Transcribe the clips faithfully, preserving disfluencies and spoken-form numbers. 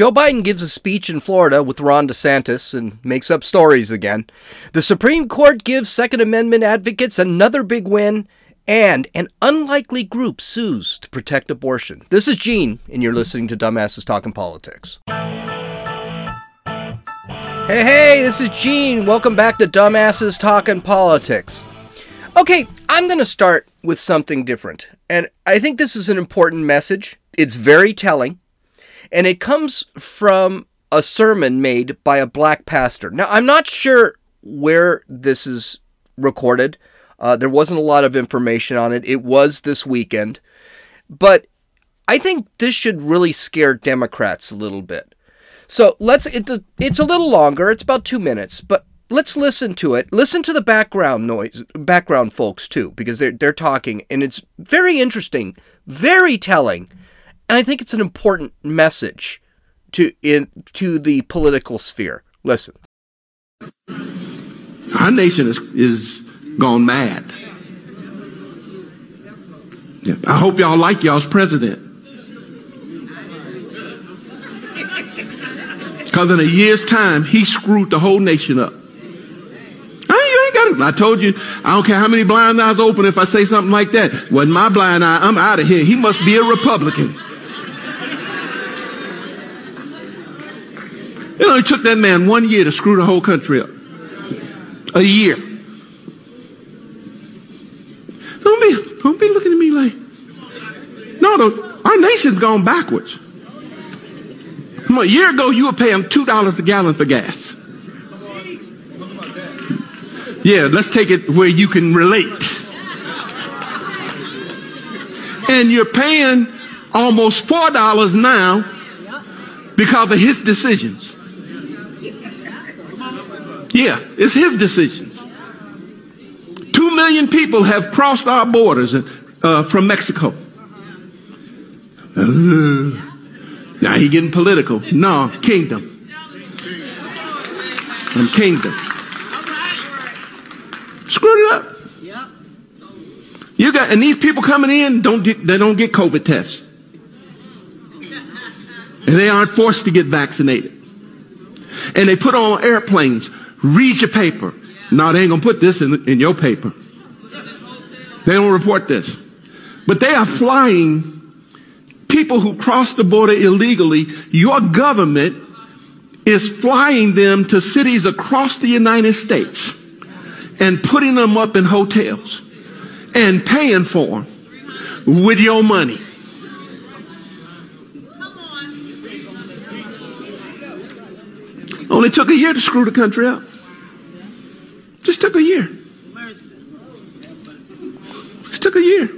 Joe Biden gives a speech in Florida with Ron DeSantis and makes up stories again. The Supreme Court gives Second Amendment advocates another big win, and an unlikely group sues to protect abortion. This is Gene, and you're listening to Dumbasses Talking Politics. Hey, hey, this is Gene. Welcome back to Dumbasses Talking Politics. Okay, I'm going to start with something different, and I think this is an important message. It's very telling. And it comes from a sermon made by a black pastor. Now, I'm not sure where this is recorded. Uh, there wasn't a lot of information on it. It was this weekend. But I think this should really scare Democrats a little bit. So let's. It, it's a little longer. It's about two minutes. But let's listen to it. Listen to the background noise, background folks, too, because they're, they're talking. And it's very interesting, very telling. And I think it's an important message to in, to the political sphere. Listen. Our nation is, is gone mad. Yeah, I hope y'all like y'all's president. Because in a year's time, he screwed the whole nation up. I, ain't, you ain't got it. I told you, I don't care how many blind eyes open if I say something like that. Wasn't my blind eye, I'm out of here. He must be a Republican. It only took that man one year to screw the whole country up. A year. Don't be, don't be looking at me like, no, the, our nation's gone backwards. Come on, a year ago you were paying two dollars a gallon for gas. Yeah, let's take it where you can relate. And you're paying almost four dollars now because of his decisions. Yeah, it's his decisions. Two million people have crossed our borders uh, from Mexico. Uh, now he getting political. No, kingdom. And kingdom. Screwed it up. You got, and these people coming in don't get, they don't get COVID tests, and they aren't forced to get vaccinated. And they put on airplanes. Read your paper. No, they ain't gonna put this in, in your paper. They don't report this, but they are flying people who cross the border illegally. Your government is flying them to cities across the United States and putting them up in hotels and paying for them with your money. Only took a year to screw the country up. Just took a year. Just took a year.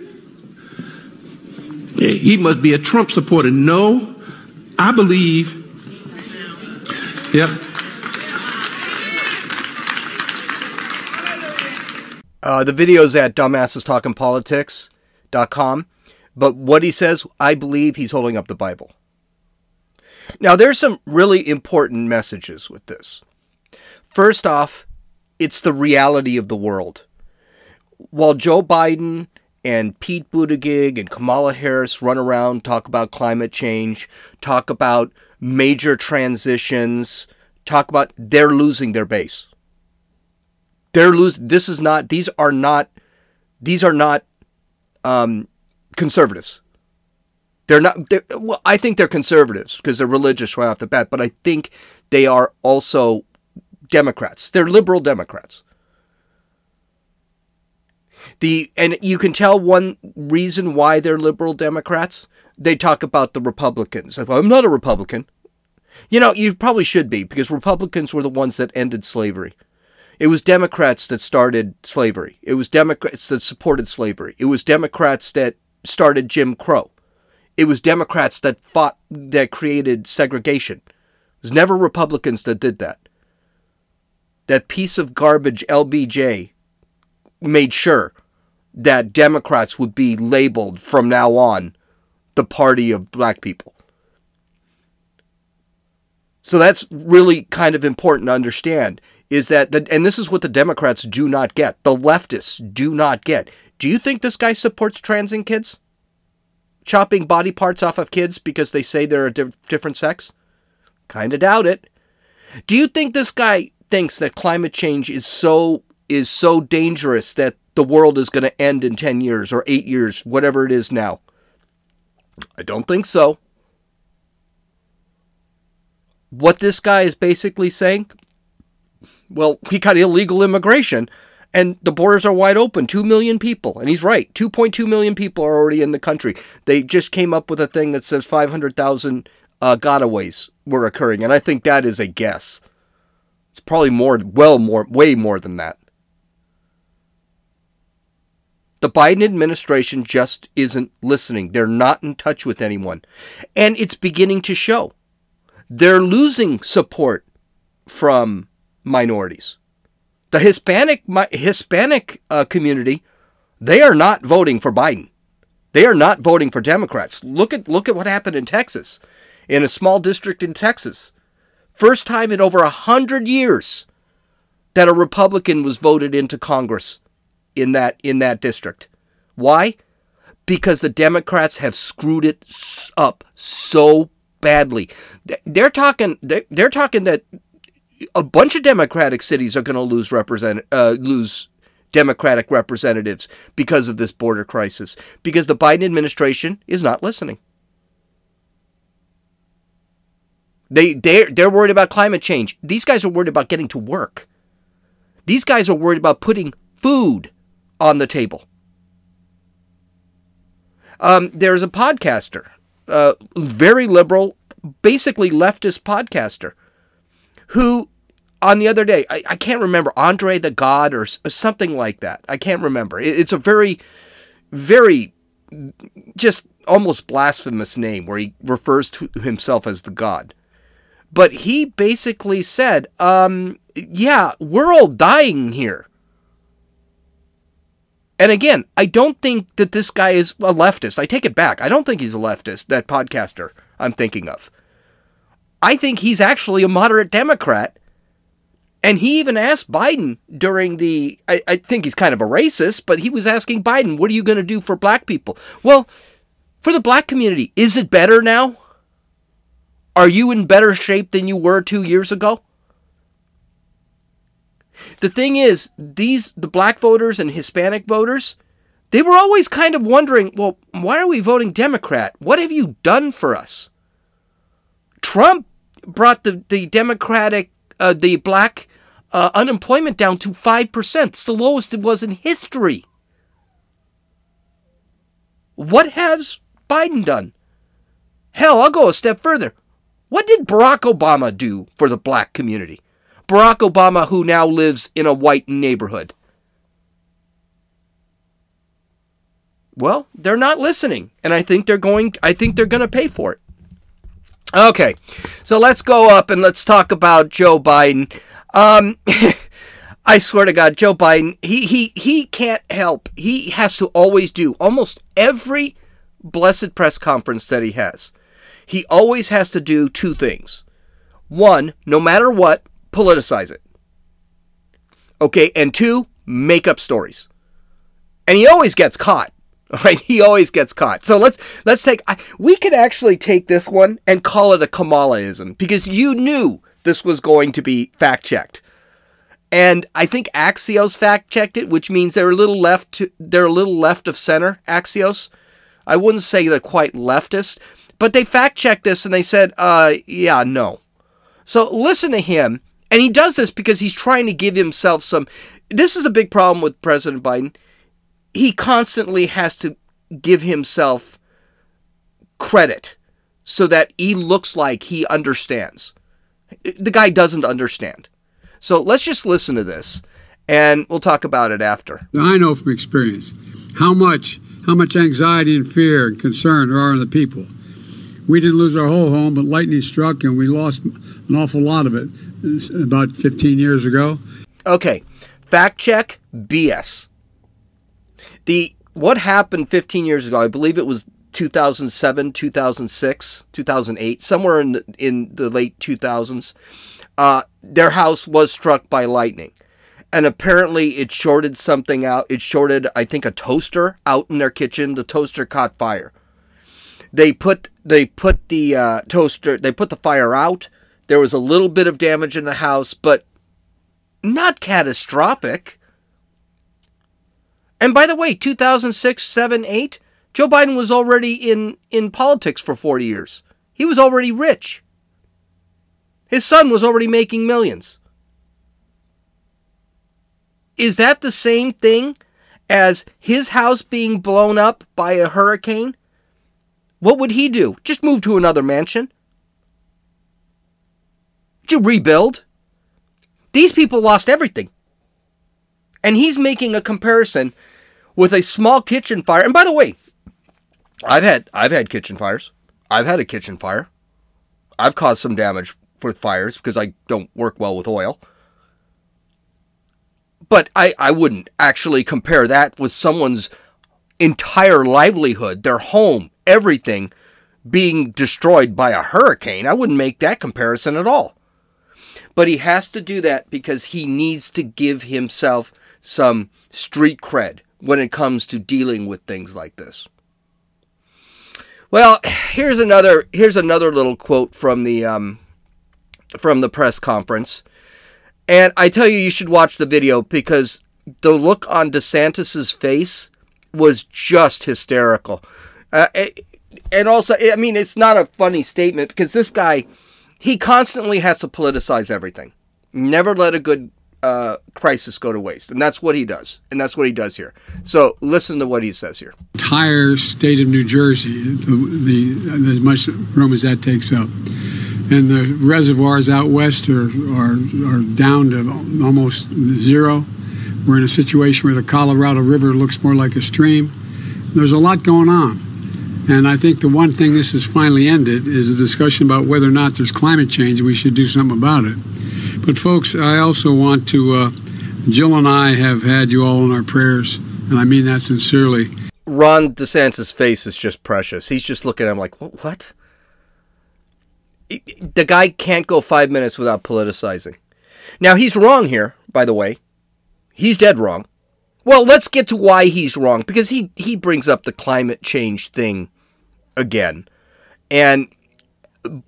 Yeah, he must be a Trump supporter. No, I believe. Yep. Uh, the video's at dumbasses talking politics dot com. But what he says, I believe he's holding up the Bible. Now, there's some really important messages with this. First off, it's the reality of the world. While Joe Biden and Pete Buttigieg and Kamala Harris run around, talk about climate change, talk about major transitions, talk about they're losing their base. They're losing. This is not. These are not. These are not um, conservatives. They're not. They're, well, I think they're conservatives because they're religious right off the bat. But I think they are also Democrats. They're liberal Democrats. The and you can tell one reason why they're liberal Democrats. They talk about the Republicans. Like, well, I'm not a Republican. You know, you probably should be, because Republicans were the ones that ended slavery. It was Democrats that started slavery. It was Democrats that supported slavery. It was Democrats that started Jim Crow. It was Democrats that fought, that created segregation. It was never Republicans that did that. That piece of garbage L B J made sure that Democrats would be labeled from now on the party of black people. So that's really kind of important to understand. Is that, the, and this is what the Democrats do not get. The leftists do not get. Do you think this guy supports transing kids? Chopping body parts off of kids because they say they're a diff- different sex? Kind of doubt it. Do you think this guy thinks that climate change is so is so dangerous that the world is going to end in ten years or eight years, whatever it is now? I don't think so. What this guy is basically saying, well, he got illegal immigration, and the borders are wide open. Two million people. And he's right. two point two million people are already in the country. They just came up with a thing that says five hundred thousand uh, gotaways were occurring. And I think that is a guess. It's probably more, well, more, way more than that. The Biden administration just isn't listening. They're not in touch with anyone. And it's beginning to show. They're losing support from minorities. The Hispanic my, Hispanic uh, community, they are not voting for Biden. They are not voting for Democrats. Look at look at what happened in Texas, in a small district in Texas. First time in over one hundred years that a Republican was voted into Congress in that in that district. Why? Because the Democrats have screwed it up so badly. They're talking they're talking that a bunch of Democratic cities are going to lose represent uh, lose Democratic representatives because of this border crisis, because the Biden administration is not listening. They they they're worried about climate change. These guys are worried about getting to work. These guys are worried about putting food on the table. Um, there's a podcaster, uh, very liberal, basically leftist podcaster, who on the other day, I, I can't remember, Andre the God or, or something like that. I can't remember. It, it's a very, very, just almost blasphemous name where he refers to himself as the God. But he basically said, um, yeah, we're all dying here. And again, I don't think that this guy is a leftist. I take it back. I don't think he's a leftist, that podcaster I'm thinking of. I think he's actually a moderate Democrat. And he even asked Biden during the, I, I think he's kind of a racist, but he was asking Biden, what are you going to do for black people? Well, for the black community, is it better now? Are you in better shape than you were two years ago? The thing is, these the black voters and Hispanic voters, they were always kind of wondering, well, why are we voting Democrat? What have you done for us? Trump brought the, the Democratic, uh, the black uh, unemployment down to five percent. It's the lowest it was in history. What has Biden done? Hell, I'll go a step further. What did Barack Obama do for the black community? Barack Obama, who now lives in a white neighborhood. Well, they're not listening, and I think they're going, I think they're going to pay for it. Okay, so let's go up and let's talk about Joe Biden. Um, I swear to God, Joe Biden, he he he can't help. He has to always do almost every blessed press conference that he has. He always has to do two things. One, no matter what, politicize it. Okay, and two, make up stories. And he always gets caught. All right, he always gets caught. So let's let's take, I, we could actually take this one and call it a Kamalaism, because you knew this was going to be fact-checked. And I think Axios fact-checked it, which means they're a little left to, they're a little left of center, Axios. I wouldn't say they're quite leftist, but they fact-checked this and they said, uh, yeah, no. So listen to him, and he does this because he's trying to give himself some, this is a big problem with President Biden. He constantly has to give himself credit so that he looks like he understands. The guy doesn't understand. So let's just listen to this, and we'll talk about it after. I know from experience how much how much anxiety and fear and concern there are in the people. We didn't lose our whole home, but lightning struck, and we lost an awful lot of it about fifteen years ago. Okay, fact check, B S. The what happened fifteen years ago, I believe it was two thousand seven, two thousand six, two thousand eight, somewhere in the, in the late two thousands, uh, their house was struck by lightning. And apparently it shorted something out. It shorted, I think, a toaster out in their kitchen. The toaster caught fire. They put they put the uh, toaster, they put the fire out. There was a little bit of damage in the house, but not catastrophic. And by the way, two thousand six, seven, eight, Joe Biden was already in, in politics for forty years. He was already rich. His son was already making millions. Is that the same thing as his house being blown up by a hurricane? What would he do? Just move to another mansion? Just rebuild? These people lost everything. And he's making a comparison with a small kitchen fire. And by the way, I've had I've had kitchen fires. I've had a kitchen fire. I've caused some damage with fires because I don't work well with oil. But I, I wouldn't actually compare that with someone's entire livelihood, their home, everything being destroyed by a hurricane. I wouldn't make that comparison at all. But he has to do that because he needs to give himself some street cred when it comes to dealing with things like this. Well, here's another here's another little quote from the um, from the press conference. And I tell you, you should watch the video because the look on DeSantis' face was just hysterical. Uh, and also, I mean, it's not a funny statement because this guy, he constantly has to politicize everything. Never let a good uh, crisis go to waste. And that's what he does. And that's what he does here. So listen to what he says here. Entire state of New Jersey, the, the as much room as that takes up. And the reservoirs out west are, are are down to almost zero. We're in a situation where the Colorado River looks more like a stream. There's a lot going on. And I think the one thing this has finally ended is a discussion about whether or not there's climate change. We should do something about it. But, folks, I also want to, uh, Jill and I have had you all in our prayers, and I mean that sincerely. Ron DeSantis' face is just precious. He's just looking at him like, what? The guy can't go five minutes without politicizing. Now, he's wrong here, by the way. He's dead wrong. Well, let's get to why he's wrong, because he, he brings up the climate change thing again. And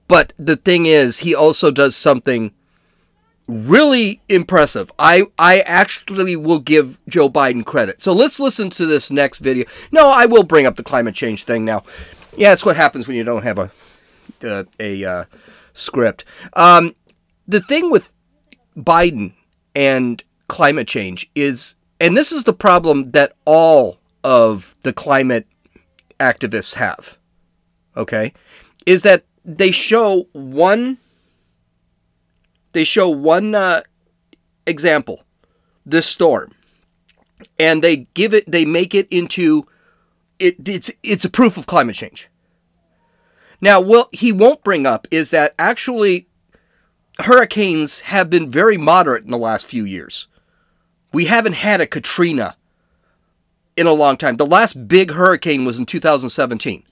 but the thing is, he also does something really impressive. I, I actually will give Joe Biden credit. So let's listen to this next video. No, I will bring up the climate change thing now. Yeah, it's what happens when you don't have a... Uh, a uh, script. Um, the thing with Biden and climate change is, and this is the problem that all of the climate activists have, okay, is that they show one, they show one uh, example, this storm, and they give it, they make it into, it, it's it's a proof of climate change. Now, what he won't bring up is that actually hurricanes have been very moderate in the last few years. We haven't had a Katrina in a long time. The last big hurricane was in two thousand seventeen.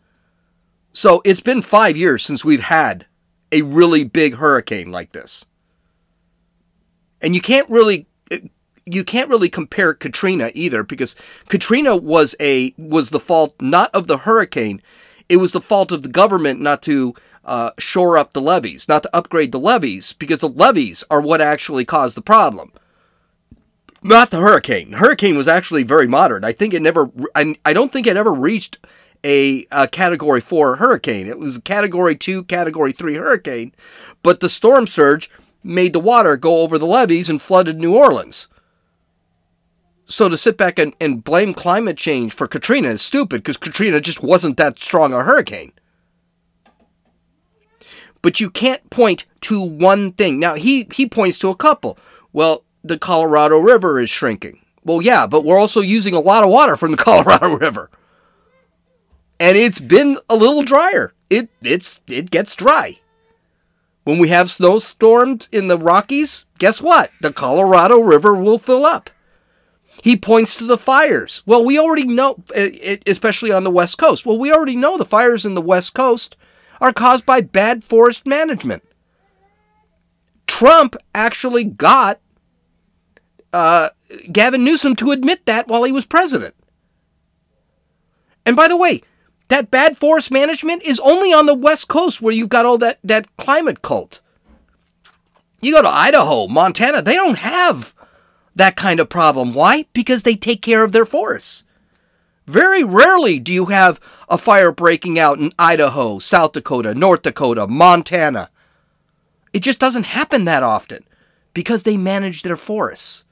So it's been five years since we've had a really big hurricane like this. And you can't really you can't really compare Katrina either, because Katrina was a was the fault not of the hurricane. It was the fault of the government not to uh, shore up the levees, not to upgrade the levees, because the levees are what actually caused the problem, not the hurricane. The hurricane was actually very moderate. I think it never. I, I don't think it ever reached a, a Category Four hurricane. It was a Category Two, Category Three hurricane, but the storm surge made the water go over the levees and flooded New Orleans. So to sit back and, and blame climate change for Katrina is stupid, because Katrina just wasn't that strong a hurricane. But you can't point to one thing. Now, he, he points to a couple. Well, the Colorado River is shrinking. Well, yeah, but we're also using a lot of water from the Colorado River. And it's been a little drier. It, it's, it gets dry. When we have snowstorms in the Rockies, guess what? The Colorado River will fill up. He points to the fires. Well, we already know, especially on the West Coast. Well, we already know the fires in the West Coast are caused by bad forest management. Trump actually got uh, Gavin Newsom to admit that while he was president. And by the way, that bad forest management is only on the West Coast where you've got all that, that climate cult. You go to Idaho, Montana, they don't have that kind of problem. Why? Because they take care of their forests. Very rarely do you have a fire breaking out in Idaho, South Dakota, North Dakota, Montana. It just doesn't happen that often because they manage their forests.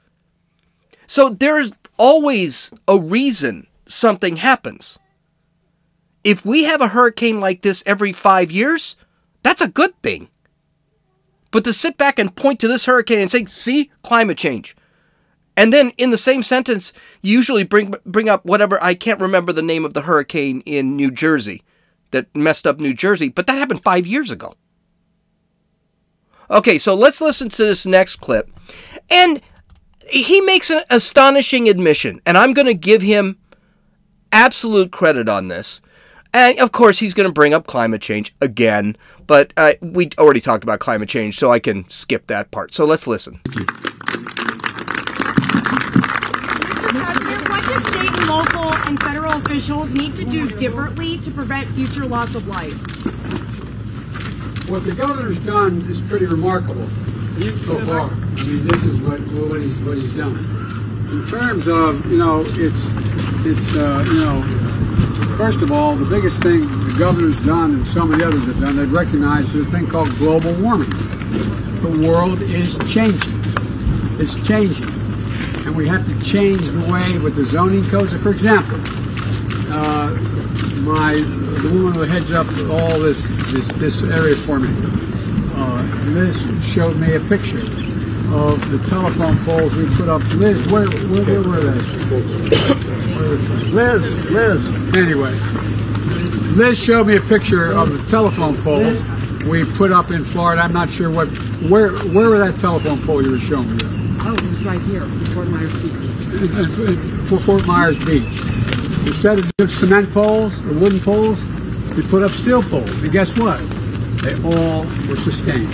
So there's always a reason something happens. If we have a hurricane like this every five years, that's a good thing. But to sit back and point to this hurricane and say, see, climate change. And then in the same sentence, you usually bring bring up whatever, I can't remember the name of the hurricane in New Jersey that messed up New Jersey, but that happened five years ago. Okay, so let's listen to this next clip. And he makes an astonishing admission, and I'm going to give him absolute credit on this. And, of course, he's going to bring up climate change again, but uh, we already talked about climate change, so I can skip that part. So let's listen. Local and federal officials need to do differently to prevent future loss of life. What the governor's done is pretty remarkable so far. I mean, this is what what he's what he's done. In terms of, you know, it's it's uh, you know, first of all, the biggest thing the governor's done and so many others have done, they've recognized this thing called global warming. The world is changing. It's changing. And we have to change the way with the zoning codes. For example, uh, my the woman who heads up all this this, this area for me, uh, Liz, showed me a picture of the telephone poles we put up. Liz, where where, where were they? Liz, Liz. Anyway, Liz showed me a picture of the telephone poles we put up in Florida. I'm not sure what where where were that telephone pole you were showing me. Oh, it was right here, in Fort Myers Beach. For Fort Myers Beach. Instead of doing cement poles or wooden poles, we put up steel poles. And guess what? They all were sustained.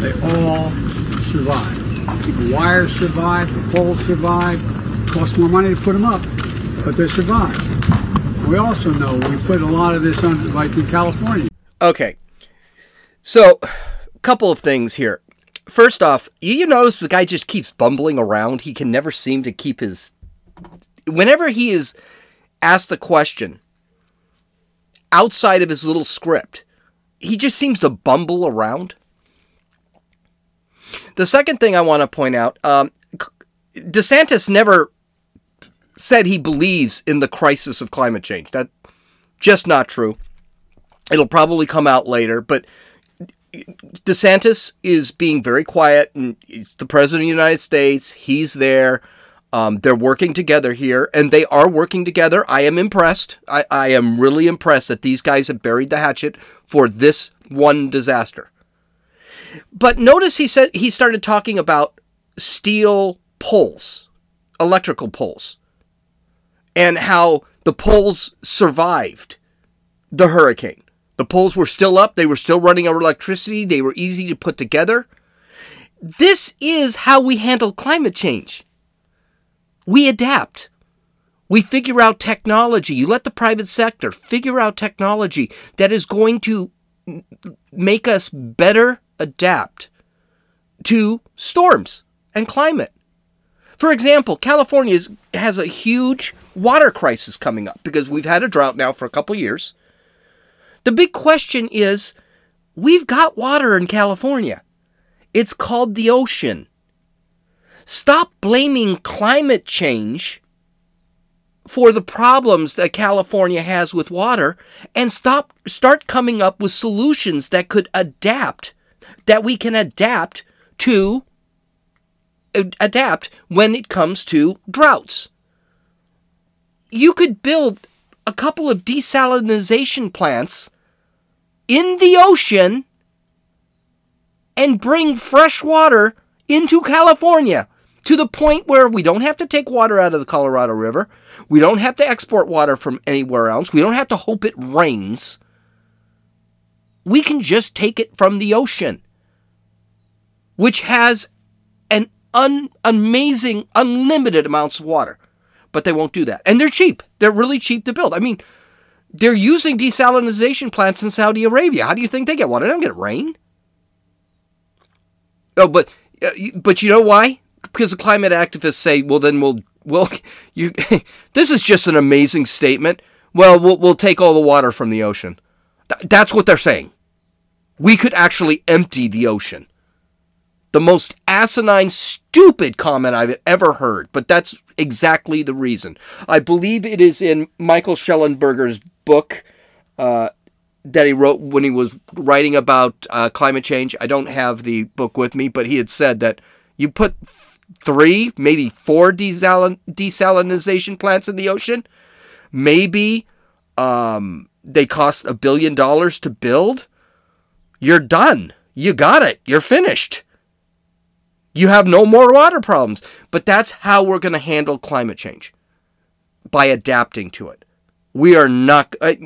They all survived. The wires survived, the poles survived. It cost more money to put them up, but they survived. We also know we put a lot of this on, like in California. Okay. So, a couple of things here. First off, you notice the guy just keeps bumbling around. He can never seem to keep his... Whenever he is asked a question outside of his little script, he just seems to bumble around. The second thing I want to point out, um, DeSantis never said he believes in the crisis of climate change. That's just not true. It'll probably come out later, but... DeSantis is being very quiet, and he's the president of the United States. He's there. Um, they're working together here, and they are working together. I am impressed. I, I am really impressed that these guys have buried the hatchet for this one disaster. But notice he said he started talking about steel poles, electrical poles, and how the poles survived the hurricane. The poles were still up. They were still running on electricity. They were easy to put together. This is how we handle climate change. We adapt. We figure out technology. You let the private sector figure out technology that is going to make us better adapt to storms and climate. For example, California has a huge water crisis coming up because we've had a drought now for a couple years. The big question is, we've got water in California. It's called the ocean. Stop blaming climate change for the problems that California has with water and stop start coming up with solutions that could adapt, that we can adapt to, adapt when it comes to droughts. You could build a couple of desalinization plants in the ocean and bring fresh water into California to the point where we don't have to take water out of the Colorado River. We don't have to export water from anywhere else. We don't have to hope it rains. We can just take it from the ocean, which has an un- amazing, unlimited amounts of water. But they won't do that. And they're cheap. They're really cheap to build. I mean, they're using desalinization plants in Saudi Arabia. How do you think they get water? They don't get rain. Oh, but uh, but you know why? Because the climate activists say, well, then we'll well you. This is just an amazing statement. Well, we'll we'll take all the water from the ocean. Th- that's what they're saying. We could actually empty the ocean. The most asinine, stupid comment I've ever heard, but that's exactly the reason. I believe it is in Michael Schellenberger's book uh, that he wrote when he was writing about uh, climate change. I don't have the book with me, but he had said that you put f- three, maybe four desal- desalinization plants in the ocean. Maybe um, they cost a billion dollars to build. You're done. You got it. You're finished. You have no more water problems. But that's how we're going to handle climate change, by adapting to it. We are not... I,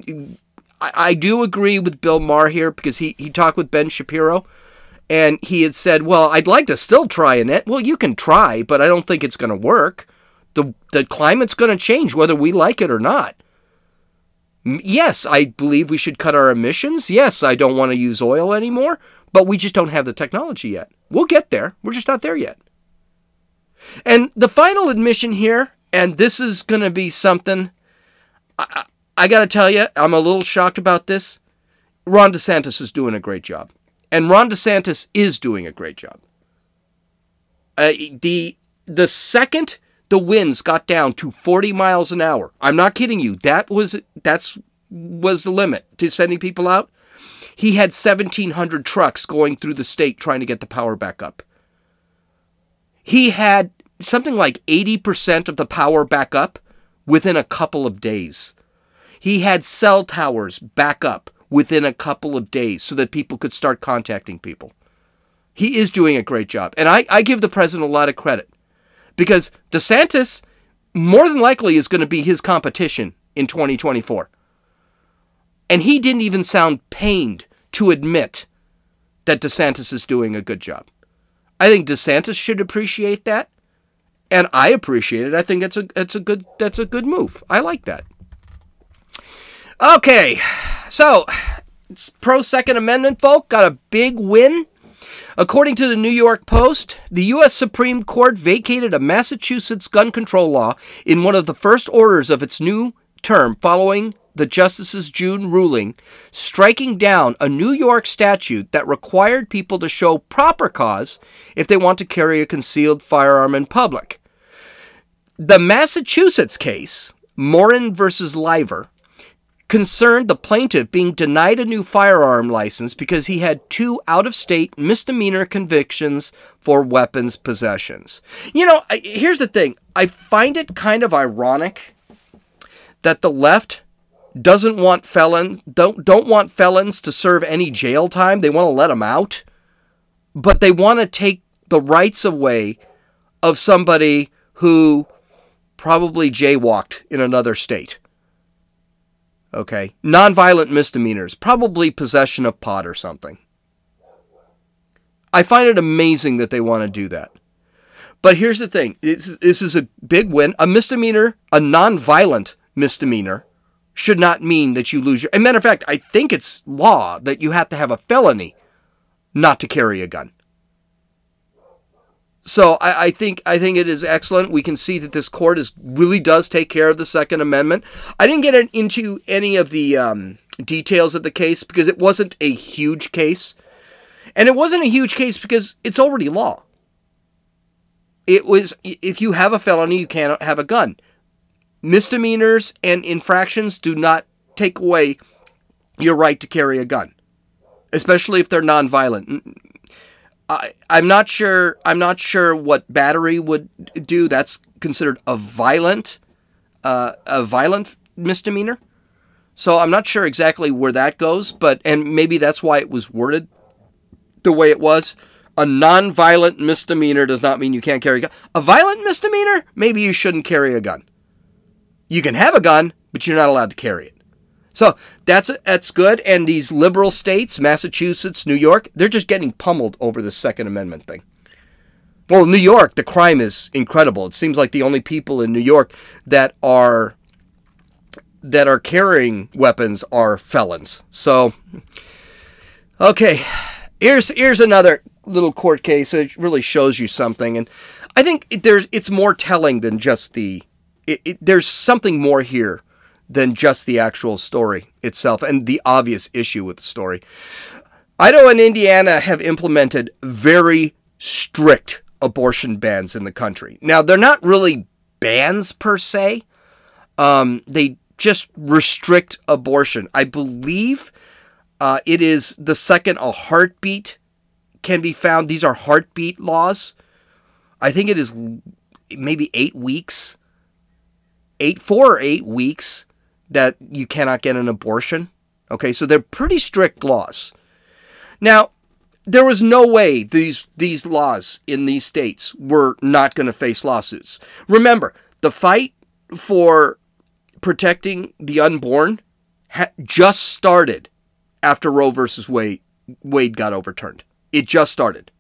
I do agree with Bill Maher here, because he, he talked with Ben Shapiro, and he had said, well, I'd like to still try an it. Well, you can try, but I don't think it's going to work. The, the climate's going to change, whether we like it or not. Yes, I believe we should cut our emissions. Yes, I don't want to use oil anymore. But we just don't have the technology yet. We'll get there. We're just not there yet. And the final admission here, and this is going to be something, I, I got to tell you, I'm a little shocked about this. Ron DeSantis is doing a great job. And Ron DeSantis is doing a great job. Uh, the, the second the winds got down to forty miles an hour, I'm not kidding you, that was, that's, was the limit to sending people out. He had seventeen hundred trucks going through the state trying to get the power back up. He had something like eighty percent of the power back up within a couple of days. He had cell towers back up within a couple of days so that people could start contacting people. He is doing a great job. And I, I give the president a lot of credit, because DeSantis more than likely is going to be his competition in twenty twenty-four. And he didn't even sound pained to admit that DeSantis is doing a good job. I think DeSantis should appreciate that, and I appreciate it. I think that's a that's a good that's a good move. I like that. Okay, so it's pro Second Amendment folk got a big win. According to the New York Post, the U S Supreme Court vacated a Massachusetts gun control law in one of the first orders of its new term following the justice's June ruling, striking down a New York statute that required people to show proper cause if they want to carry a concealed firearm in public. The Massachusetts case, Morin v. Liver, concerned the plaintiff being denied a new firearm license because he had two out-of-state misdemeanor convictions for weapons possessions. You know, here's the thing. I find it kind of ironic that the left... Doesn't want felon don't don't want felons to serve any jail time. They want to let them out, but they want to take the rights away of somebody who probably jaywalked in another state. Okay, nonviolent misdemeanors, probably possession of pot or something. I find it amazing that they want to do that. But here's the thing: it's, this is a big win. A misdemeanor, a nonviolent misdemeanor, should not mean that you lose your... As a matter of fact, I think it's law that you have to have a felony not to carry a gun. So I, I think I think it is excellent. We can see that this court is really does take care of the Second Amendment. I didn't get into any of the um, details of the case because it wasn't a huge case. And it wasn't a huge case because it's already law. It was... If you have a felony, you cannot have a gun. Misdemeanors and infractions do not take away your right to carry a gun, especially if they're nonviolent. I, I'm not sure. I'm not sure what battery would do. That's considered a violent, uh, a violent misdemeanor. So I'm not sure exactly where that goes, but and maybe that's why it was worded the way it was. A nonviolent misdemeanor does not mean you can't carry a gun. A violent misdemeanor, maybe you shouldn't carry a gun. You can have a gun, but you're not allowed to carry it. So that's that's good. And these liberal states, Massachusetts, New York, they're just getting pummeled over the Second Amendment thing. Well, New York, the crime is incredible. It seems like the only people in New York that are that are carrying weapons are felons. So, okay, Here's here's another little court case that really shows you something, and I think it, there's it's more telling than just the. It, it, there's something more here than just the actual story itself and the obvious issue with the story. Idaho and Indiana have implemented very strict abortion bans in the country. Now, they're not really bans per se. Um, they just restrict abortion. I believe uh, it is the second a heartbeat can be found. These are heartbeat laws. I think it is maybe eight weeks, eight, four or eight weeks that you cannot get an abortion. Okay, so they're pretty strict laws. Now, there was no way these these laws in these states were not going to face lawsuits. Remember, the fight for protecting the unborn ha- just started after Roe versus Wade, Wade got overturned. It just started.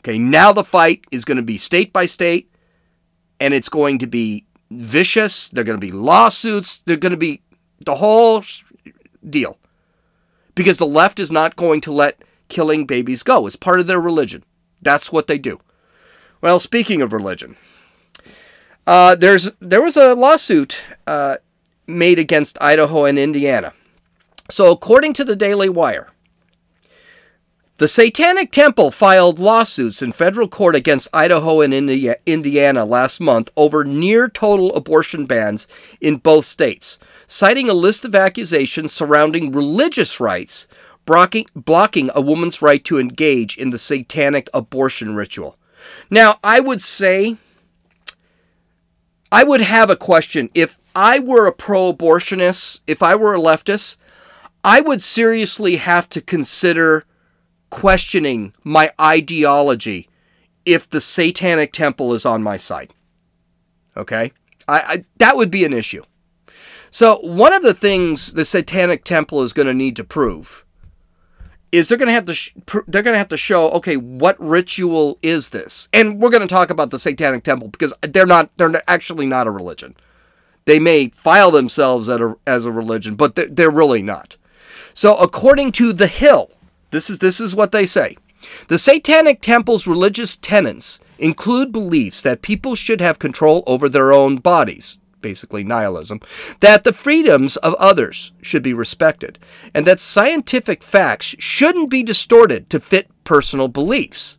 Okay, now the fight is going to be state by state, and it's going to be vicious. There are going to be lawsuits. There are going to be the whole deal. Because the left is not going to let killing babies go. It's part of their religion. That's what they do. Well, speaking of religion, uh, there's there was a lawsuit uh, made against Idaho and Indiana. So according to the Daily Wire, the Satanic Temple filed lawsuits in federal court against Idaho and Indi- Indiana last month over near-total abortion bans in both states, citing a list of accusations surrounding religious rights, blocking, blocking a woman's right to engage in the satanic abortion ritual. Now, I would say, I would have a question. If I were a pro-abortionist, if I were a leftist, I would seriously have to consider questioning my ideology if the Satanic Temple is on my side. Okay? I, I that would be an issue. So one of the things the Satanic Temple is going to need to prove is they're going to have to sh- pr- they're going to have to show, okay, what ritual is this? And we're going to talk about the Satanic Temple because they're not they're actually not a religion. They may file themselves as a, as a religion, but they're, they're really not. So according to The Hill, This is this is what they say. The Satanic Temple's religious tenets include beliefs that people should have control over their own bodies, basically nihilism, that the freedoms of others should be respected, and that scientific facts shouldn't be distorted to fit personal beliefs.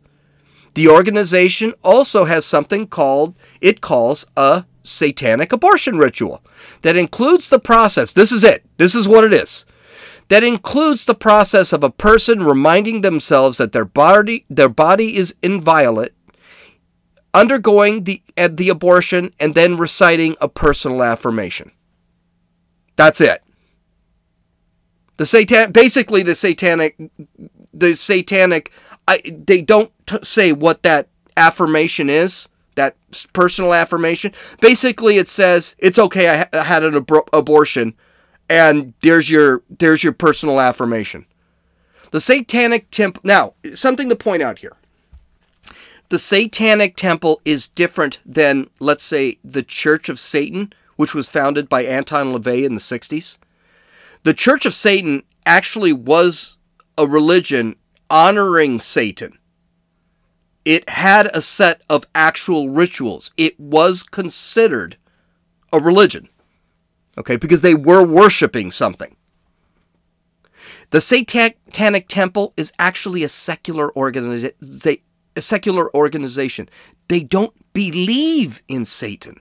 The organization also has something called it calls a satanic abortion ritual that includes the process. This is it. This is what it is. That includes the process of a person reminding themselves that their body their body is inviolate, undergoing the the abortion, and then reciting a personal affirmation. That's it. The satan basically the satanic the satanic I, they don't t- say what that affirmation is, that personal affirmation. Basically, it says it's okay. I, ha- I had an ab- abortion. And there's your there's your personal affirmation. The Satanic Temple... Now, something to point out here. The Satanic Temple is different than, let's say, the Church of Satan, which was founded by Anton LaVey in the sixties. The Church of Satan actually was a religion honoring Satan. It had a set of actual rituals. It was considered a religion. Okay, because they were worshiping something. The Satanic Temple is actually a secular organiza- a secular organization. They don't believe in Satan.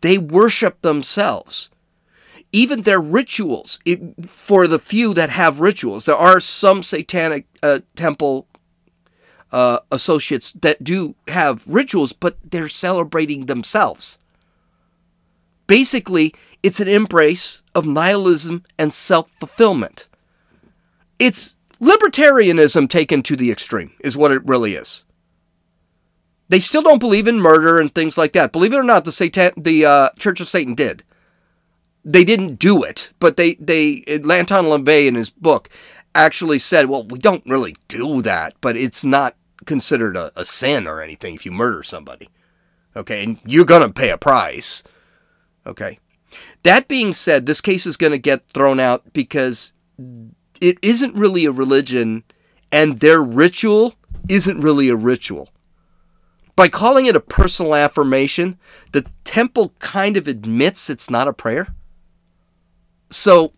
They worship themselves. Even their rituals, it, for the few that have rituals, there are some Satanic uh, Temple uh, associates that do have rituals, but they're celebrating themselves. Basically, it's an embrace of nihilism and self-fulfillment. It's libertarianism taken to the extreme, is what it really is. They still don't believe in murder and things like that. Believe it or not, the Satan, the uh, Church of Satan did. They didn't do it, but they, they Anton LaVey in his book actually said, well, we don't really do that, but it's not considered a, a sin or anything if you murder somebody. Okay, and you're going to pay a price. Okay. That being said, this case is going to get thrown out because it isn't really a religion and their ritual isn't really a ritual. By calling it a personal affirmation, the temple kind of admits it's not a prayer. So,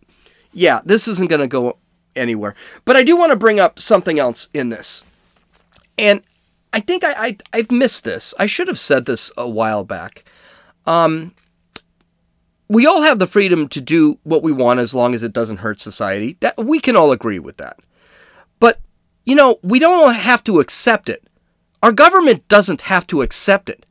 yeah, this isn't going to go anywhere. But I do want to bring up something else in this. And I think I, I, I've missed this. I should have said this a while back. Um, we all have the freedom to do what we want as long as it doesn't hurt society. That, we can all agree with that. But, you know, we don't have to accept it. Our government doesn't have to accept it.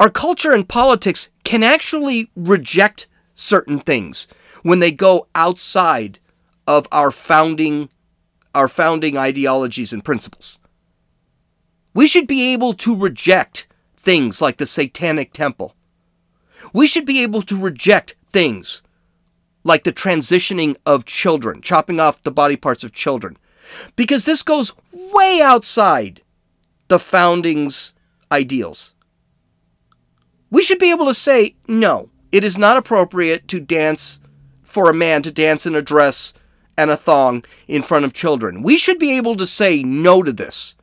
Our culture and politics can actually reject certain things when they go outside of our founding our founding ideologies and principles. We should be able to reject things like the Satanic Temple. We should be able to reject things like the transitioning of children, chopping off the body parts of children, because this goes way outside the founding's ideals. We should be able to say, no, it is not appropriate to dance, for a man to dance in a dress and a thong in front of children. We should be able to say no to this.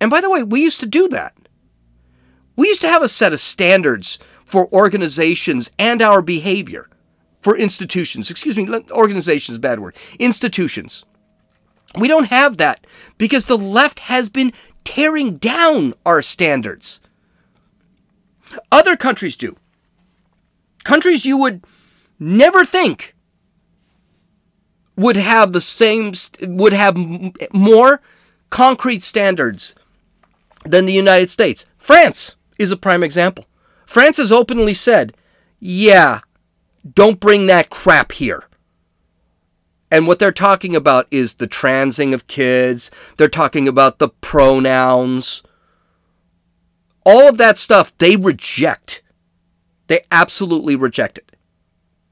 And by the way, we used to do that. We used to have a set of standards for organizations and our behavior. For institutions. Excuse me, organization is a bad word. Institutions. We don't have that because the left has been tearing down our standards. Other countries do. Countries you would never think would have the same, would have more concrete standards than the United States. France is a prime example. France has openly said, yeah, don't bring that crap here. And what they're talking about is the transing of kids. They're talking about the pronouns. All of that stuff, they reject. They absolutely reject it.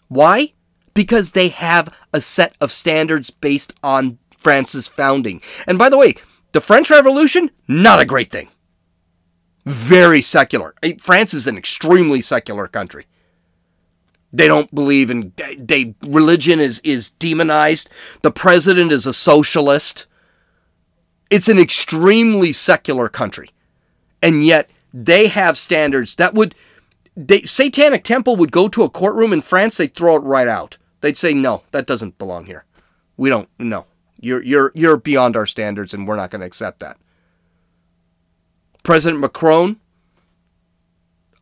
Why? Because they have a set of standards based on France's founding. And by the way, the French Revolution, not a great thing. Very secular. France is an extremely secular country. They don't believe in... They, religion is, is demonized. The president is a socialist. It's an extremely secular country. And yet, they have standards that would... They, Satanic Temple would go to a courtroom in France, they'd throw it right out. They'd say, no, that doesn't belong here. We don't, no. You're you're you're beyond our standards and we're not going to accept that. President Macron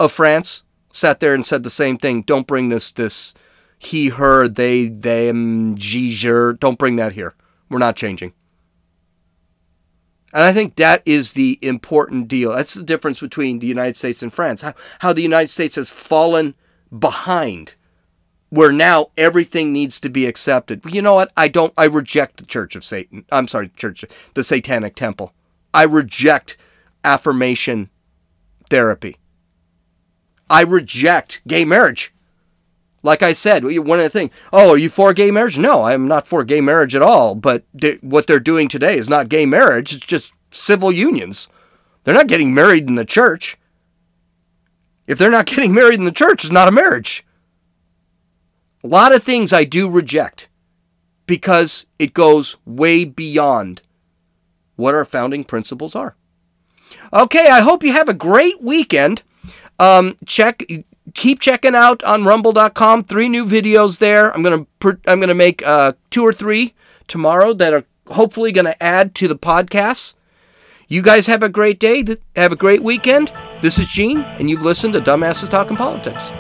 of France sat there and said the same thing. Don't bring this, this, he, her, they, them, gizher. Don't bring that here. We're not changing. And I think that is the important deal. That's the difference between the United States and France. How, how the United States has fallen behind where now everything needs to be accepted. You know what? I don't, I reject the Church of Satan. I'm sorry, Church, the Satanic Temple. I reject affirmation therapy. I reject gay marriage. Like I said, one of the things, oh, are you for gay marriage? No, I'm not for gay marriage at all. But they, what they're doing today is not gay marriage. It's just civil unions. They're not getting married in the church. If they're not getting married in the church, it's not a marriage. A lot of things I do reject because it goes way beyond what our founding principles are. Okay, I hope you have a great weekend. Um, check... Keep checking out on Rumble dot com. Three new videos there. I'm gonna I'm gonna make uh, two or three tomorrow that are hopefully gonna add to the podcast. You guys have a great day. Have a great weekend. This is Gene, and you've listened to Dumbasses Talking Politics.